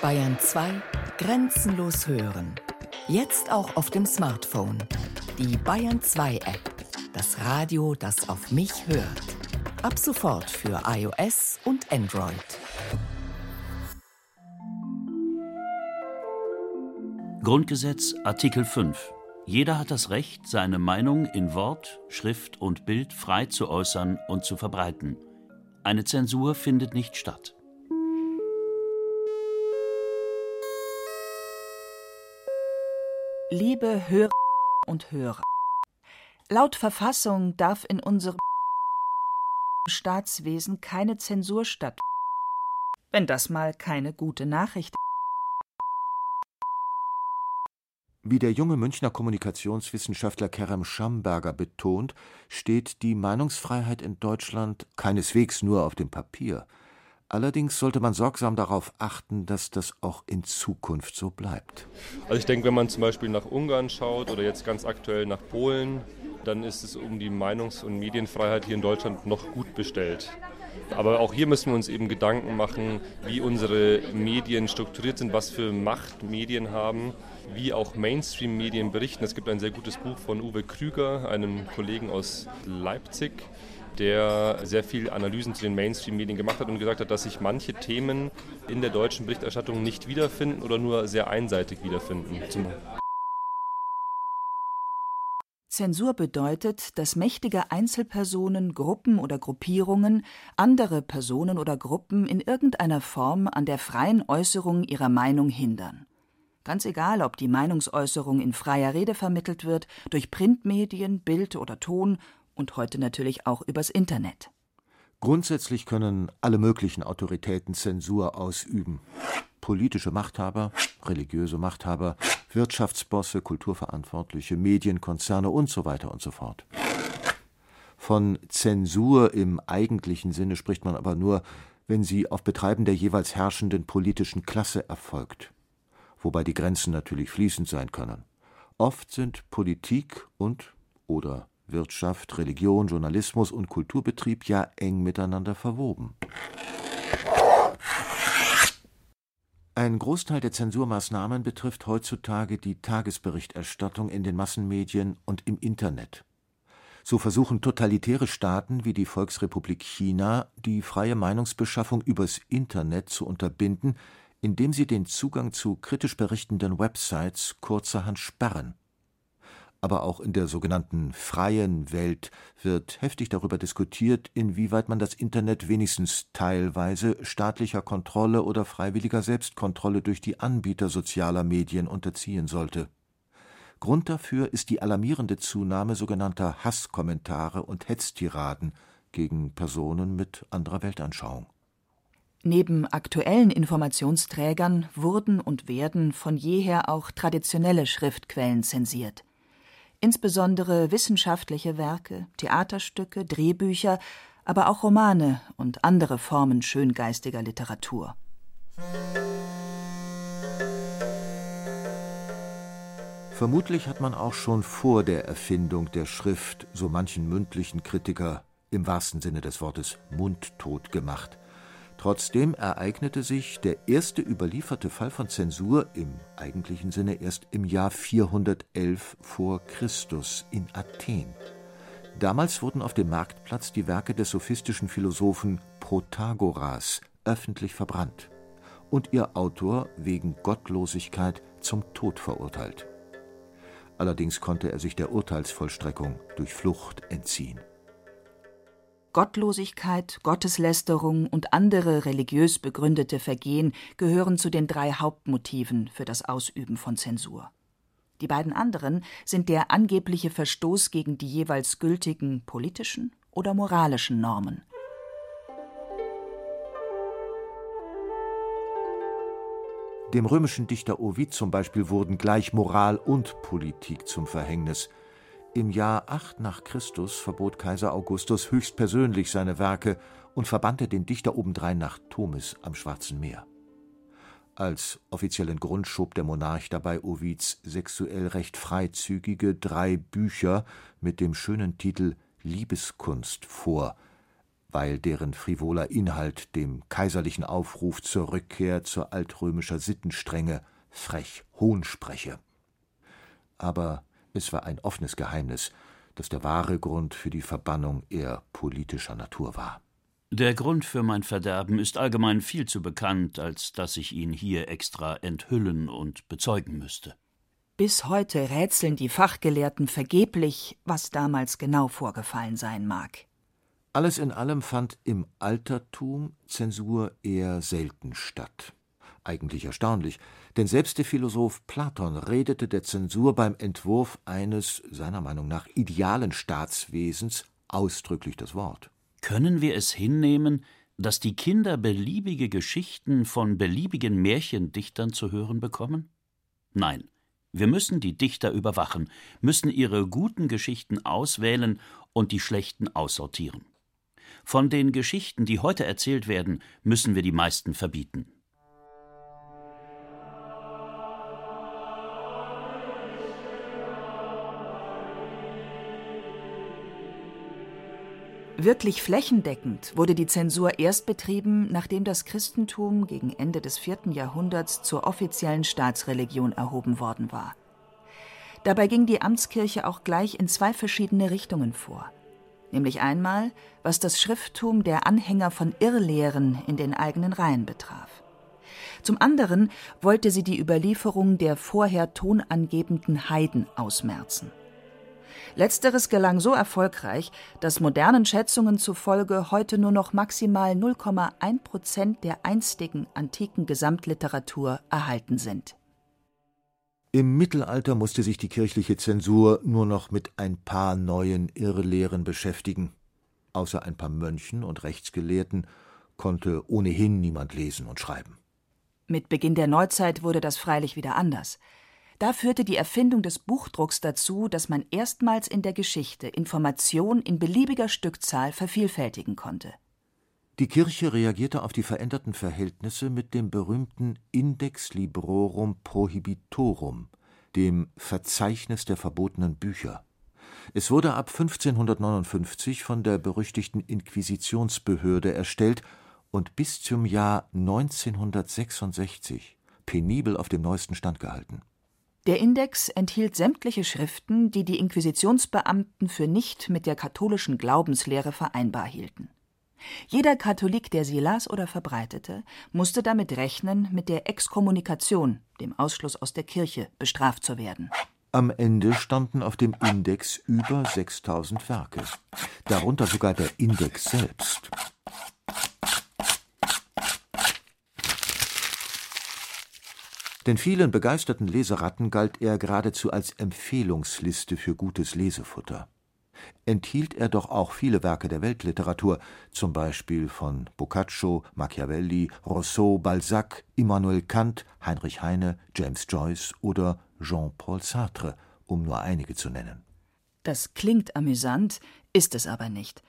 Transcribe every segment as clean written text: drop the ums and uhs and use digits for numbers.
Bayern 2 grenzenlos hören. Jetzt auch auf dem Smartphone. Die Bayern 2 App. Das Radio, das auf mich hört. Ab sofort für iOS und Android. Grundgesetz, Artikel 5. Jeder hat das Recht, seine Meinung in Wort, Schrift und Bild frei zu äußern und zu verbreiten. Eine Zensur findet nicht statt. Liebe Hörer und Hörer, laut Verfassung darf in unserem Staatswesen keine Zensur stattfinden, wenn das mal keine gute Nachricht ist. Wie der junge Münchner Kommunikationswissenschaftler Kerem Schamberger betont, steht die Meinungsfreiheit in Deutschland keineswegs nur auf dem Papier. Allerdings sollte man sorgsam darauf achten, dass das auch in Zukunft so bleibt. Also ich denke, wenn man zum Beispiel nach Ungarn schaut oder jetzt ganz aktuell nach Polen, dann ist es um die Meinungs- und Medienfreiheit hier in Deutschland noch gut bestellt. Aber auch hier müssen wir uns eben Gedanken machen, wie unsere Medien strukturiert sind, was für Macht Medien haben, wie auch Mainstream-Medien berichten. Es gibt ein sehr gutes Buch von Uwe Krüger, einem Kollegen aus Leipzig, der sehr viel Analysen zu den Mainstream-Medien gemacht hat und gesagt hat, dass sich manche Themen in der deutschen Berichterstattung nicht wiederfinden oder nur sehr einseitig wiederfinden. Zensur bedeutet, dass mächtige Einzelpersonen, Gruppen oder Gruppierungen andere Personen oder Gruppen in irgendeiner Form an der freien Äußerung ihrer Meinung hindern. Ganz egal, ob die Meinungsäußerung in freier Rede vermittelt wird, durch Printmedien, Bild oder Ton und heute natürlich auch übers Internet. Grundsätzlich können alle möglichen Autoritäten Zensur ausüben. Politische Machthaber, religiöse Machthaber, Wirtschaftsbosse, Kulturverantwortliche, Medienkonzerne und so weiter und so fort. Von Zensur im eigentlichen Sinne spricht man aber nur, wenn sie auf Betreiben der jeweils herrschenden politischen Klasse erfolgt. Wobei die Grenzen natürlich fließend sein können. Oft sind Politik und oder Wirtschaft, Religion, Journalismus und Kulturbetrieb ja eng miteinander verwoben. Ein Großteil der Zensurmaßnahmen betrifft heutzutage die Tagesberichterstattung in den Massenmedien und im Internet. So versuchen totalitäre Staaten wie die Volksrepublik China, die freie Meinungsbeschaffung übers Internet zu unterbinden, indem sie den Zugang zu kritisch berichtenden Websites kurzerhand sperren. Aber auch in der sogenannten freien Welt wird heftig darüber diskutiert, inwieweit man das Internet wenigstens teilweise staatlicher Kontrolle oder freiwilliger Selbstkontrolle durch die Anbieter sozialer Medien unterziehen sollte. Grund dafür ist die alarmierende Zunahme sogenannter Hasskommentare und Hetztiraden gegen Personen mit anderer Weltanschauung. Neben aktuellen Informationsträgern wurden und werden von jeher auch traditionelle Schriftquellen zensiert. Insbesondere wissenschaftliche Werke, Theaterstücke, Drehbücher, aber auch Romane und andere Formen schöngeistiger Literatur. Vermutlich hat man auch schon vor der Erfindung der Schrift so manchen mündlichen Kritiker im wahrsten Sinne des Wortes mundtot gemacht. Trotzdem ereignete sich der erste überlieferte Fall von Zensur im eigentlichen Sinne erst im Jahr 411 vor Christus in Athen. Damals wurden auf dem Marktplatz die Werke des sophistischen Philosophen Protagoras öffentlich verbrannt und ihr Autor wegen Gottlosigkeit zum Tod verurteilt. Allerdings konnte er sich der Urteilsvollstreckung durch Flucht entziehen. Gottlosigkeit, Gotteslästerung und andere religiös begründete Vergehen gehören zu den 3 Hauptmotiven für das Ausüben von Zensur. Die beiden anderen sind der angebliche Verstoß gegen die jeweils gültigen politischen oder moralischen Normen. Dem römischen Dichter Ovid zum Beispiel wurden gleich Moral und Politik zum Verhängnis. Im Jahr 8 nach Christus verbot Kaiser Augustus höchstpersönlich seine Werke und verbannte den Dichter obendrein nach Tomis am Schwarzen Meer. Als offiziellen Grund schob der Monarch dabei Ovids sexuell recht freizügige 3 Bücher mit dem schönen Titel Liebeskunst vor, weil deren frivoler Inhalt dem kaiserlichen Aufruf zur Rückkehr zur altrömischer Sittenstrenge frech Hohn spreche. Aber es war ein offenes Geheimnis, dass der wahre Grund für die Verbannung eher politischer Natur war. Der Grund für mein Verderben ist allgemein viel zu bekannt, als dass ich ihn hier extra enthüllen und bezeugen müsste. Bis heute rätseln die Fachgelehrten vergeblich, was damals genau vorgefallen sein mag. Alles in allem fand im Altertum Zensur eher selten statt. Eigentlich erstaunlich, denn selbst der Philosoph Platon redete der Zensur beim Entwurf eines, seiner Meinung nach, idealen Staatswesens ausdrücklich das Wort. Können wir es hinnehmen, dass die Kinder beliebige Geschichten von beliebigen Märchendichtern zu hören bekommen? Nein, wir müssen die Dichter überwachen, müssen ihre guten Geschichten auswählen und die schlechten aussortieren. Von den Geschichten, die heute erzählt werden, müssen wir die meisten verbieten. Wirklich flächendeckend wurde die Zensur erst betrieben, nachdem das Christentum gegen Ende des 4. Jahrhunderts zur offiziellen Staatsreligion erhoben worden war. Dabei ging die Amtskirche auch gleich in zwei verschiedene Richtungen vor. Nämlich einmal, was das Schrifttum der Anhänger von Irrlehren in den eigenen Reihen betraf. Zum anderen wollte sie die Überlieferung der vorher tonangebenden Heiden ausmerzen. Letzteres gelang so erfolgreich, dass modernen Schätzungen zufolge heute nur noch maximal 0,1% der einstigen antiken Gesamtliteratur erhalten sind. Im Mittelalter musste sich die kirchliche Zensur nur noch mit ein paar neuen Irrlehren beschäftigen. Außer ein paar Mönchen und Rechtsgelehrten konnte ohnehin niemand lesen und schreiben. Mit Beginn der Neuzeit wurde das freilich wieder anders. Da führte die Erfindung des Buchdrucks dazu, dass man erstmals in der Geschichte Information in beliebiger Stückzahl vervielfältigen konnte. Die Kirche reagierte auf die veränderten Verhältnisse mit dem berühmten Index Librorum Prohibitorum, dem Verzeichnis der verbotenen Bücher. Es wurde ab 1559 von der berüchtigten Inquisitionsbehörde erstellt und bis zum Jahr 1966 penibel auf dem neuesten Stand gehalten. Der Index enthielt sämtliche Schriften, die die Inquisitionsbeamten für nicht mit der katholischen Glaubenslehre vereinbar hielten. Jeder Katholik, der sie las oder verbreitete, musste damit rechnen, mit der Exkommunikation, dem Ausschluss aus der Kirche, bestraft zu werden. Am Ende standen auf dem Index über 6000 Werke, darunter sogar der Index selbst. Denn vielen begeisterten Leseratten galt er geradezu als Empfehlungsliste für gutes Lesefutter. Enthielt er doch auch viele Werke der Weltliteratur, zum Beispiel von Boccaccio, Machiavelli, Rousseau, Balzac, Immanuel Kant, Heinrich Heine, James Joyce oder Jean-Paul Sartre, um nur einige zu nennen. Das klingt amüsant, ist es aber nicht.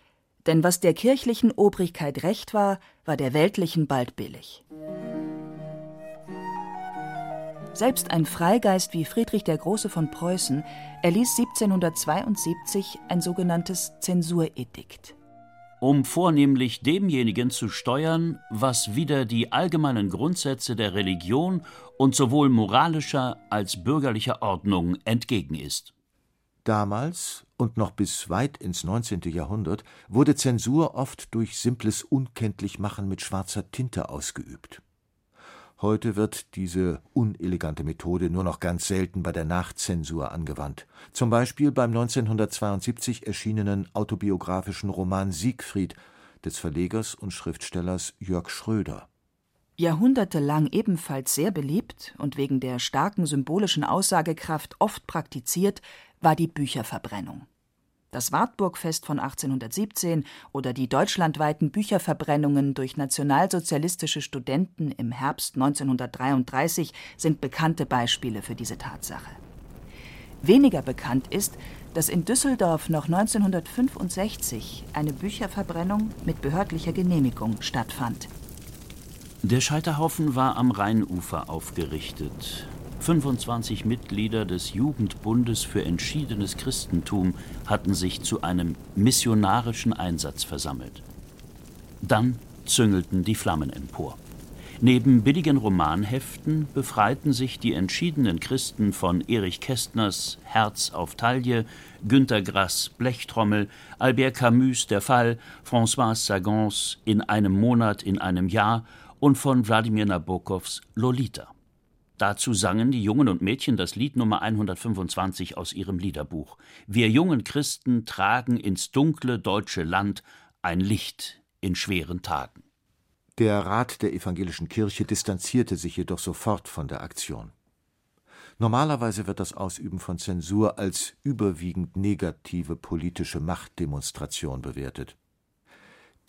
Denn was der kirchlichen Obrigkeit recht war, war der weltlichen bald billig. Selbst ein Freigeist wie Friedrich der Große von Preußen erließ 1772 ein sogenanntes Zensuredikt. Um vornehmlich demjenigen zu steuern, was wider die allgemeinen Grundsätze der Religion und sowohl moralischer als bürgerlicher Ordnung entgegen ist. Damals und noch bis weit ins 19. Jahrhundert wurde Zensur oft durch simples Unkenntlichmachen mit schwarzer Tinte ausgeübt. Heute wird diese unelegante Methode nur noch ganz selten bei der Nachzensur angewandt. Zum Beispiel beim 1972 erschienenen autobiografischen Roman Siegfried des Verlegers und Schriftstellers Jörg Schröder. Jahrhundertelang ebenfalls sehr beliebt und wegen der starken symbolischen Aussagekraft oft praktiziert, war die Bücherverbrennung. Das Wartburgfest von 1817 oder die deutschlandweiten Bücherverbrennungen durch nationalsozialistische Studenten im Herbst 1933 sind bekannte Beispiele für diese Tatsache. Weniger bekannt ist, dass in Düsseldorf noch 1965 eine Bücherverbrennung mit behördlicher Genehmigung stattfand. Der Scheiterhaufen war am Rheinufer aufgerichtet. 25 Mitglieder des Jugendbundes für entschiedenes Christentum hatten sich zu einem missionarischen Einsatz versammelt. Dann züngelten die Flammen empor. Neben billigen Romanheften befreiten sich die entschiedenen Christen von Erich Kästners Herz auf Taille, Günter Grass Blechtrommel, Albert Camus Der Fall, François Sagans In einem Monat, in einem Jahr und von Wladimir Nabokovs Lolita. Dazu sangen die Jungen und Mädchen das Lied Nummer 125 aus ihrem Liederbuch. Wir jungen Christen tragen ins dunkle deutsche Land ein Licht in schweren Tagen. Der Rat der evangelischen Kirche distanzierte sich jedoch sofort von der Aktion. Normalerweise wird das Ausüben von Zensur als überwiegend negative politische Machtdemonstration bewertet.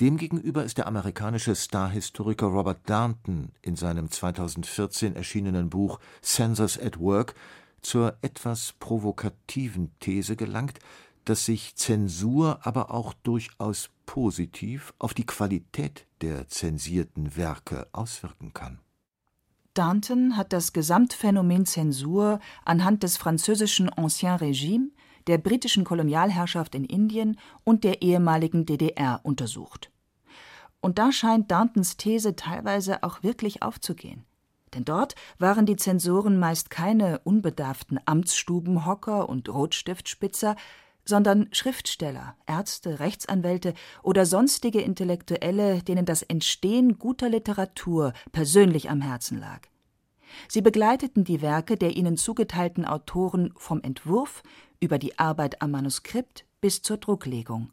Demgegenüber ist der amerikanische Starhistoriker Robert Darnton in seinem 2014 erschienenen Buch Censors at Work zur etwas provokativen These gelangt, dass sich Zensur aber auch durchaus positiv auf die Qualität der zensierten Werke auswirken kann. Darnton hat das Gesamtphänomen Zensur anhand des französischen Ancien Régime, der britischen Kolonialherrschaft in Indien und der ehemaligen DDR untersucht. Und da scheint Darntons These teilweise auch wirklich aufzugehen. Denn dort waren die Zensoren meist keine unbedarften Amtsstubenhocker und Rotstiftspitzer, sondern Schriftsteller, Ärzte, Rechtsanwälte oder sonstige Intellektuelle, denen das Entstehen guter Literatur persönlich am Herzen lag. Sie begleiteten die Werke der ihnen zugeteilten Autoren vom Entwurf über die Arbeit am Manuskript bis zur Drucklegung.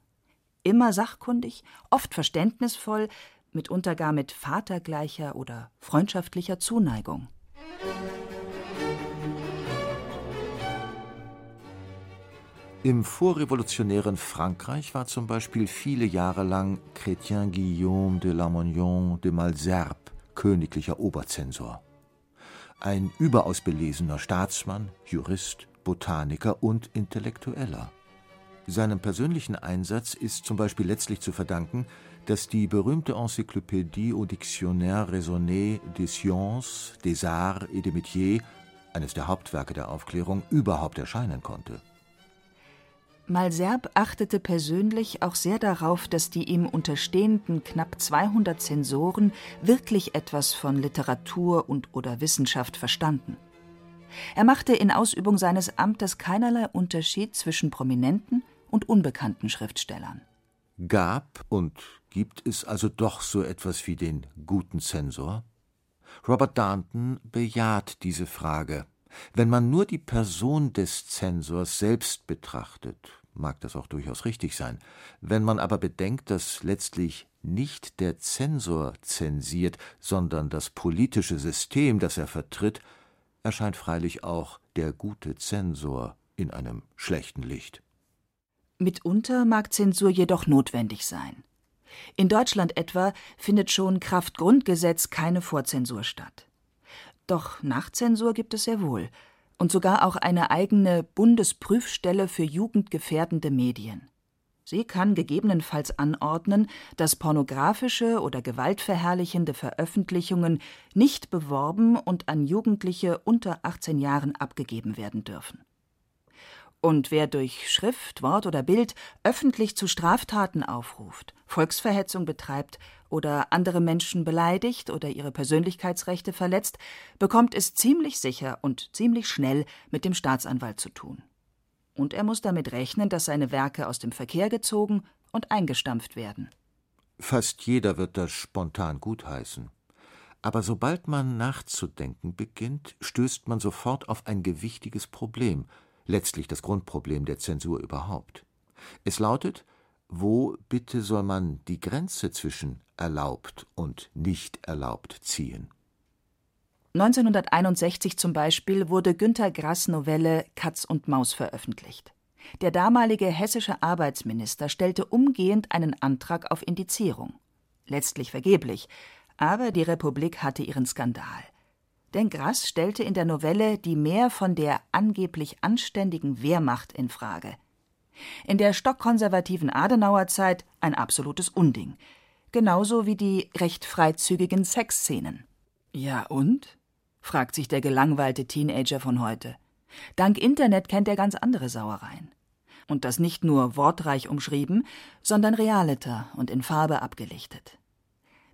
Immer sachkundig, oft verständnisvoll, mitunter gar mit vatergleicher oder freundschaftlicher Zuneigung. Im vorrevolutionären Frankreich war zum Beispiel viele Jahre lang Chrétien Guillaume de Lamoignon de Malesherbes königlicher Oberzensor. Ein überaus belesener Staatsmann, Jurist, Botaniker und Intellektueller. Seinem persönlichen Einsatz ist zum Beispiel letztlich zu verdanken, dass die berühmte Encyclopédie ou Dictionnaire raisonné des sciences, des arts et des métiers, eines der Hauptwerke der Aufklärung, überhaupt erscheinen konnte. Malesherbes achtete persönlich auch sehr darauf, dass die ihm unterstehenden knapp 200 Zensoren wirklich etwas von Literatur und/oder Wissenschaft verstanden. Er machte in Ausübung seines Amtes keinerlei Unterschied zwischen prominenten und unbekannten Schriftstellern. Gab und gibt es also doch so etwas wie den guten Zensor? Robert Darnton bejaht diese Frage. Wenn man nur die Person des Zensors selbst betrachtet, mag das auch durchaus richtig sein. Wenn man aber bedenkt, dass letztlich nicht der Zensor zensiert, sondern das politische System, das er vertritt, erscheint freilich auch der gute Zensor in einem schlechten Licht. Mitunter mag Zensur jedoch notwendig sein. In Deutschland etwa findet schon kraft Grundgesetz keine Vorzensur statt. Doch Nachzensur gibt es sehr wohl und sogar auch eine eigene Bundesprüfstelle für jugendgefährdende Medien. Sie kann gegebenenfalls anordnen, dass pornografische oder gewaltverherrlichende Veröffentlichungen nicht beworben und an Jugendliche unter 18 Jahren abgegeben werden dürfen. Und wer durch Schrift, Wort oder Bild öffentlich zu Straftaten aufruft, Volksverhetzung betreibt oder andere Menschen beleidigt oder ihre Persönlichkeitsrechte verletzt, bekommt es ziemlich sicher und ziemlich schnell mit dem Staatsanwalt zu tun. Und er muss damit rechnen, dass seine Werke aus dem Verkehr gezogen und eingestampft werden. Fast jeder wird das spontan gutheißen. Aber sobald man nachzudenken beginnt, stößt man sofort auf ein gewichtiges Problem – letztlich das Grundproblem der Zensur überhaupt. Es lautet, wo bitte soll man die Grenze zwischen erlaubt und nicht erlaubt ziehen? 1961 zum Beispiel wurde Günter Grass' Novelle »Katz und Maus« veröffentlicht. Der damalige hessische Arbeitsminister stellte umgehend einen Antrag auf Indizierung. Letztlich vergeblich, aber die Republik hatte ihren Skandal. Denn Grass stellte in der Novelle die mehr von der angeblich anständigen Wehrmacht in Frage. In der stockkonservativen Adenauerzeit ein absolutes Unding. Genauso wie die recht freizügigen Sexszenen. Ja und? Fragt sich der gelangweilte Teenager von heute. Dank Internet kennt er ganz andere Sauereien. Und das nicht nur wortreich umschrieben, sondern realiter und in Farbe abgelichtet.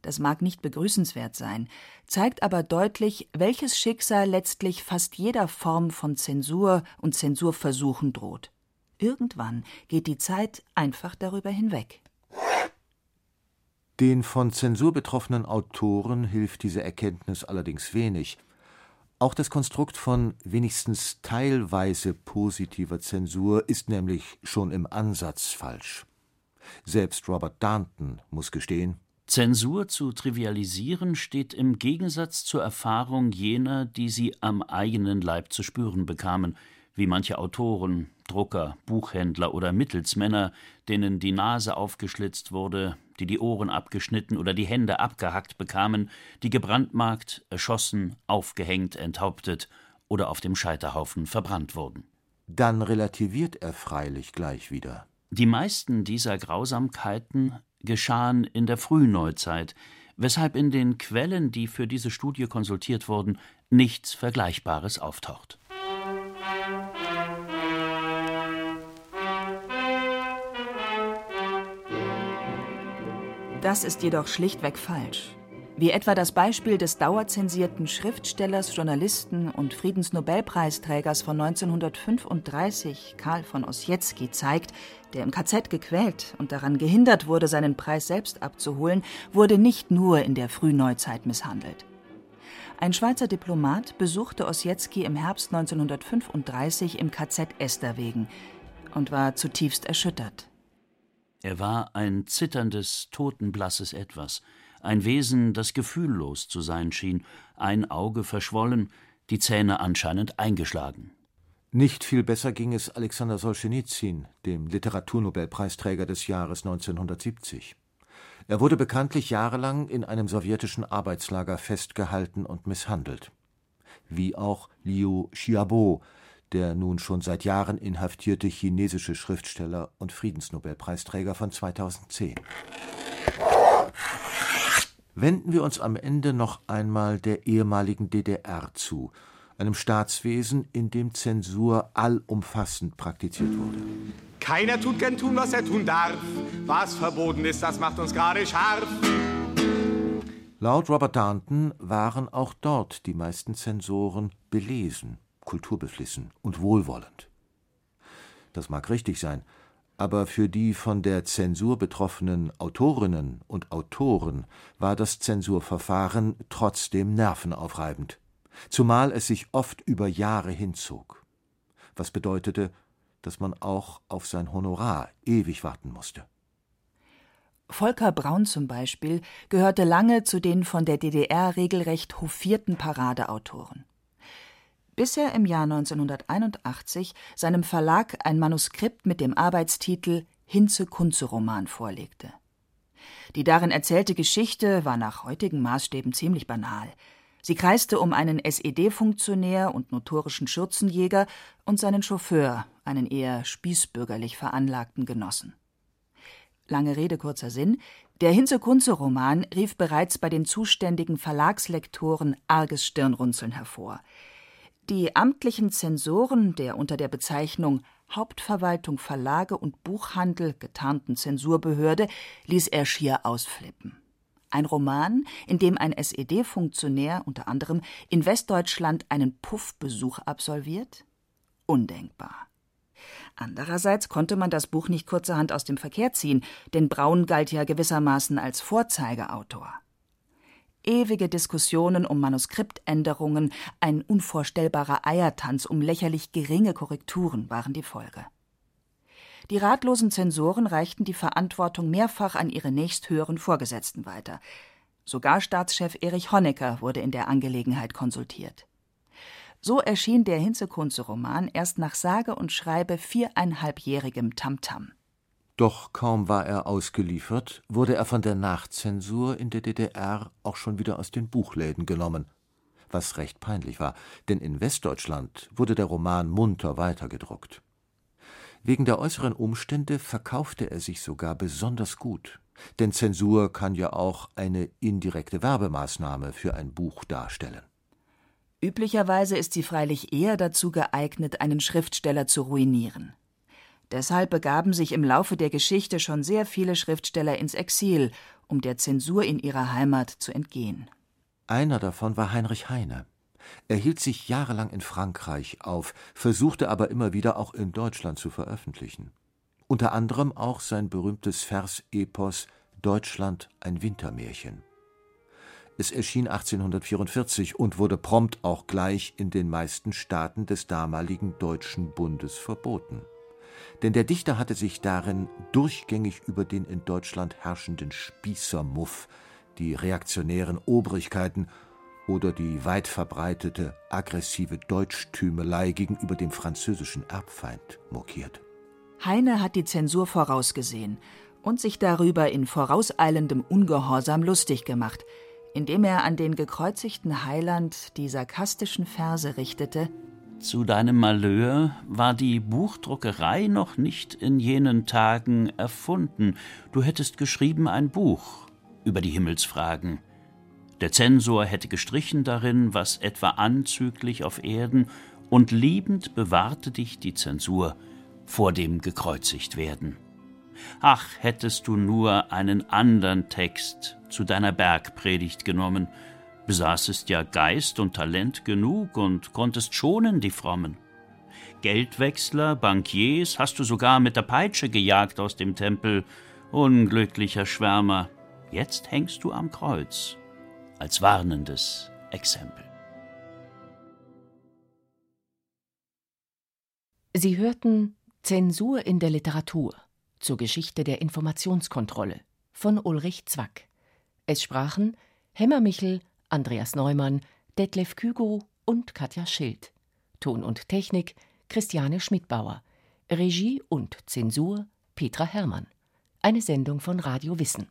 das mag nicht begrüßenswert sein, zeigt aber deutlich, welches Schicksal letztlich fast jeder Form von Zensur und Zensurversuchen droht. Irgendwann geht die Zeit einfach darüber hinweg. Den von Zensur betroffenen Autoren hilft diese Erkenntnis allerdings wenig. Auch das Konstrukt von wenigstens teilweise positiver Zensur ist nämlich schon im Ansatz falsch. Selbst Robert Darnton muss gestehen: Zensur zu trivialisieren steht im Gegensatz zur Erfahrung jener, die sie am eigenen Leib zu spüren bekamen, wie manche Autoren, Drucker, Buchhändler oder Mittelsmänner, denen die Nase aufgeschlitzt wurde, die die Ohren abgeschnitten oder die Hände abgehackt bekamen, die gebrandmarkt, erschossen, aufgehängt, enthauptet oder auf dem Scheiterhaufen verbrannt wurden. Dann relativiert er freilich gleich wieder. Die meisten dieser Grausamkeiten geschahen in der Frühneuzeit, weshalb in den Quellen, die für diese Studie konsultiert wurden, nichts Vergleichbares auftaucht. Das ist jedoch schlichtweg falsch. Wie etwa das Beispiel des dauerzensierten Schriftstellers, Journalisten und Friedensnobelpreisträgers von 1935, Karl von Ossietzky, zeigt, der im KZ gequält und daran gehindert wurde, seinen Preis selbst abzuholen, wurde nicht nur in der Frühneuzeit misshandelt. Ein Schweizer Diplomat besuchte Ossietzky im Herbst 1935 im KZ Esterwegen und war zutiefst erschüttert. Er war ein zitterndes, totenblasses Etwas, ein Wesen, das gefühllos zu sein schien, ein Auge verschwollen, die Zähne anscheinend eingeschlagen. Nicht viel besser ging es Alexander Solschenizyn, dem Literaturnobelpreisträger des Jahres 1970. Er wurde bekanntlich jahrelang in einem sowjetischen Arbeitslager festgehalten und misshandelt. Wie auch Liu Xiaobo, der nun schon seit Jahren inhaftierte chinesische Schriftsteller und Friedensnobelpreisträger von 2010. Wenden wir uns am Ende noch einmal der ehemaligen DDR zu, einem Staatswesen, in dem Zensur allumfassend praktiziert wurde. Keiner kann tun, was er tun darf. Was verboten ist, das macht uns gerade scharf. Laut Robert Darnton waren auch dort die meisten Zensoren belesen, kulturbeflissen und wohlwollend. Das mag richtig sein, aber für die von der Zensur betroffenen Autorinnen und Autoren war das Zensurverfahren trotzdem nervenaufreibend, zumal es sich oft über Jahre hinzog. Was bedeutete, dass man auch auf sein Honorar ewig warten musste. Volker Braun zum Beispiel gehörte lange zu den von der DDR regelrecht hofierten Paradeautoren. Bis er im Jahr 1981 seinem Verlag ein Manuskript mit dem Arbeitstitel Hinze-Kunze-Roman vorlegte. Die darin erzählte Geschichte war nach heutigen Maßstäben ziemlich banal. Sie kreiste um einen SED-Funktionär und notorischen Schürzenjäger und seinen Chauffeur, einen eher spießbürgerlich veranlagten Genossen. Lange Rede, kurzer Sinn: Der Hinze-Kunze-Roman rief bereits bei den zuständigen Verlagslektoren arges Stirnrunzeln hervor. Die amtlichen Zensoren der unter der Bezeichnung Hauptverwaltung Verlage und Buchhandel getarnten Zensurbehörde ließ er schier ausflippen. Ein Roman, in dem ein SED-Funktionär unter anderem in Westdeutschland einen Puffbesuch absolviert? Undenkbar. Andererseits konnte man das Buch nicht kurzerhand aus dem Verkehr ziehen, denn Braun galt ja gewissermaßen als Vorzeigeautor. Ewige Diskussionen um Manuskriptänderungen, ein unvorstellbarer Eiertanz um lächerlich geringe Korrekturen waren die Folge. Die ratlosen Zensoren reichten die Verantwortung mehrfach an ihre nächsthöheren Vorgesetzten weiter. Sogar Staatschef Erich Honecker wurde in der Angelegenheit konsultiert. So erschien der Hinze-Kunze-Roman erst nach sage und schreibe 4,5-jährigem Tamtam. Doch kaum war er ausgeliefert, wurde er von der Nachzensur in der DDR auch schon wieder aus den Buchläden genommen, was recht peinlich war, denn in Westdeutschland wurde der Roman munter weitergedruckt. Wegen der äußeren Umstände verkaufte er sich sogar besonders gut, denn Zensur kann ja auch eine indirekte Werbemaßnahme für ein Buch darstellen. Üblicherweise ist sie freilich eher dazu geeignet, einen Schriftsteller zu ruinieren. Deshalb begaben sich im Laufe der Geschichte schon sehr viele Schriftsteller ins Exil, um der Zensur in ihrer Heimat zu entgehen. Einer davon war Heinrich Heine. Er hielt sich jahrelang in Frankreich auf, versuchte aber immer wieder auch in Deutschland zu veröffentlichen. Unter anderem auch sein berühmtes Versepos Deutschland ein Wintermärchen. Es erschien 1844 und wurde prompt auch gleich in den meisten Staaten des damaligen Deutschen Bundes verboten. Denn der Dichter hatte sich darin durchgängig über den in Deutschland herrschenden Spießermuff, die reaktionären Obrigkeiten oder die weit verbreitete aggressive Deutschtümelei gegenüber dem französischen Erbfeind mokiert. Heine hat die Zensur vorausgesehen und sich darüber in vorauseilendem Ungehorsam lustig gemacht, indem er an den gekreuzigten Heiland die sarkastischen Verse richtete: Zu deinem Malheur war die Buchdruckerei noch nicht in jenen Tagen erfunden. Du hättest geschrieben ein Buch über die Himmelsfragen. Der Zensor hätte gestrichen darin, was etwa anzüglich auf Erden, und liebend bewahrte dich die Zensur vor dem Gekreuzigtwerden. Ach, hättest du nur einen anderen Text zu deiner Bergpredigt genommen, besaßest ja Geist und Talent genug und konntest schonen die Frommen. Geldwechsler, Bankiers hast du sogar mit der Peitsche gejagt aus dem Tempel, unglücklicher Schwärmer. Jetzt hängst du am Kreuz als warnendes Exempel. Sie hörten Zensur in der Literatur zur Geschichte der Informationskontrolle von Ulrich Zwack. Es sprachen Hemmer Michel, Andreas Neumann, Detlef Kügo und Katja Schild. Ton und Technik Christiane Schmidbauer. Regie und Zensur Petra Herrmann. Eine Sendung von Radio Wissen.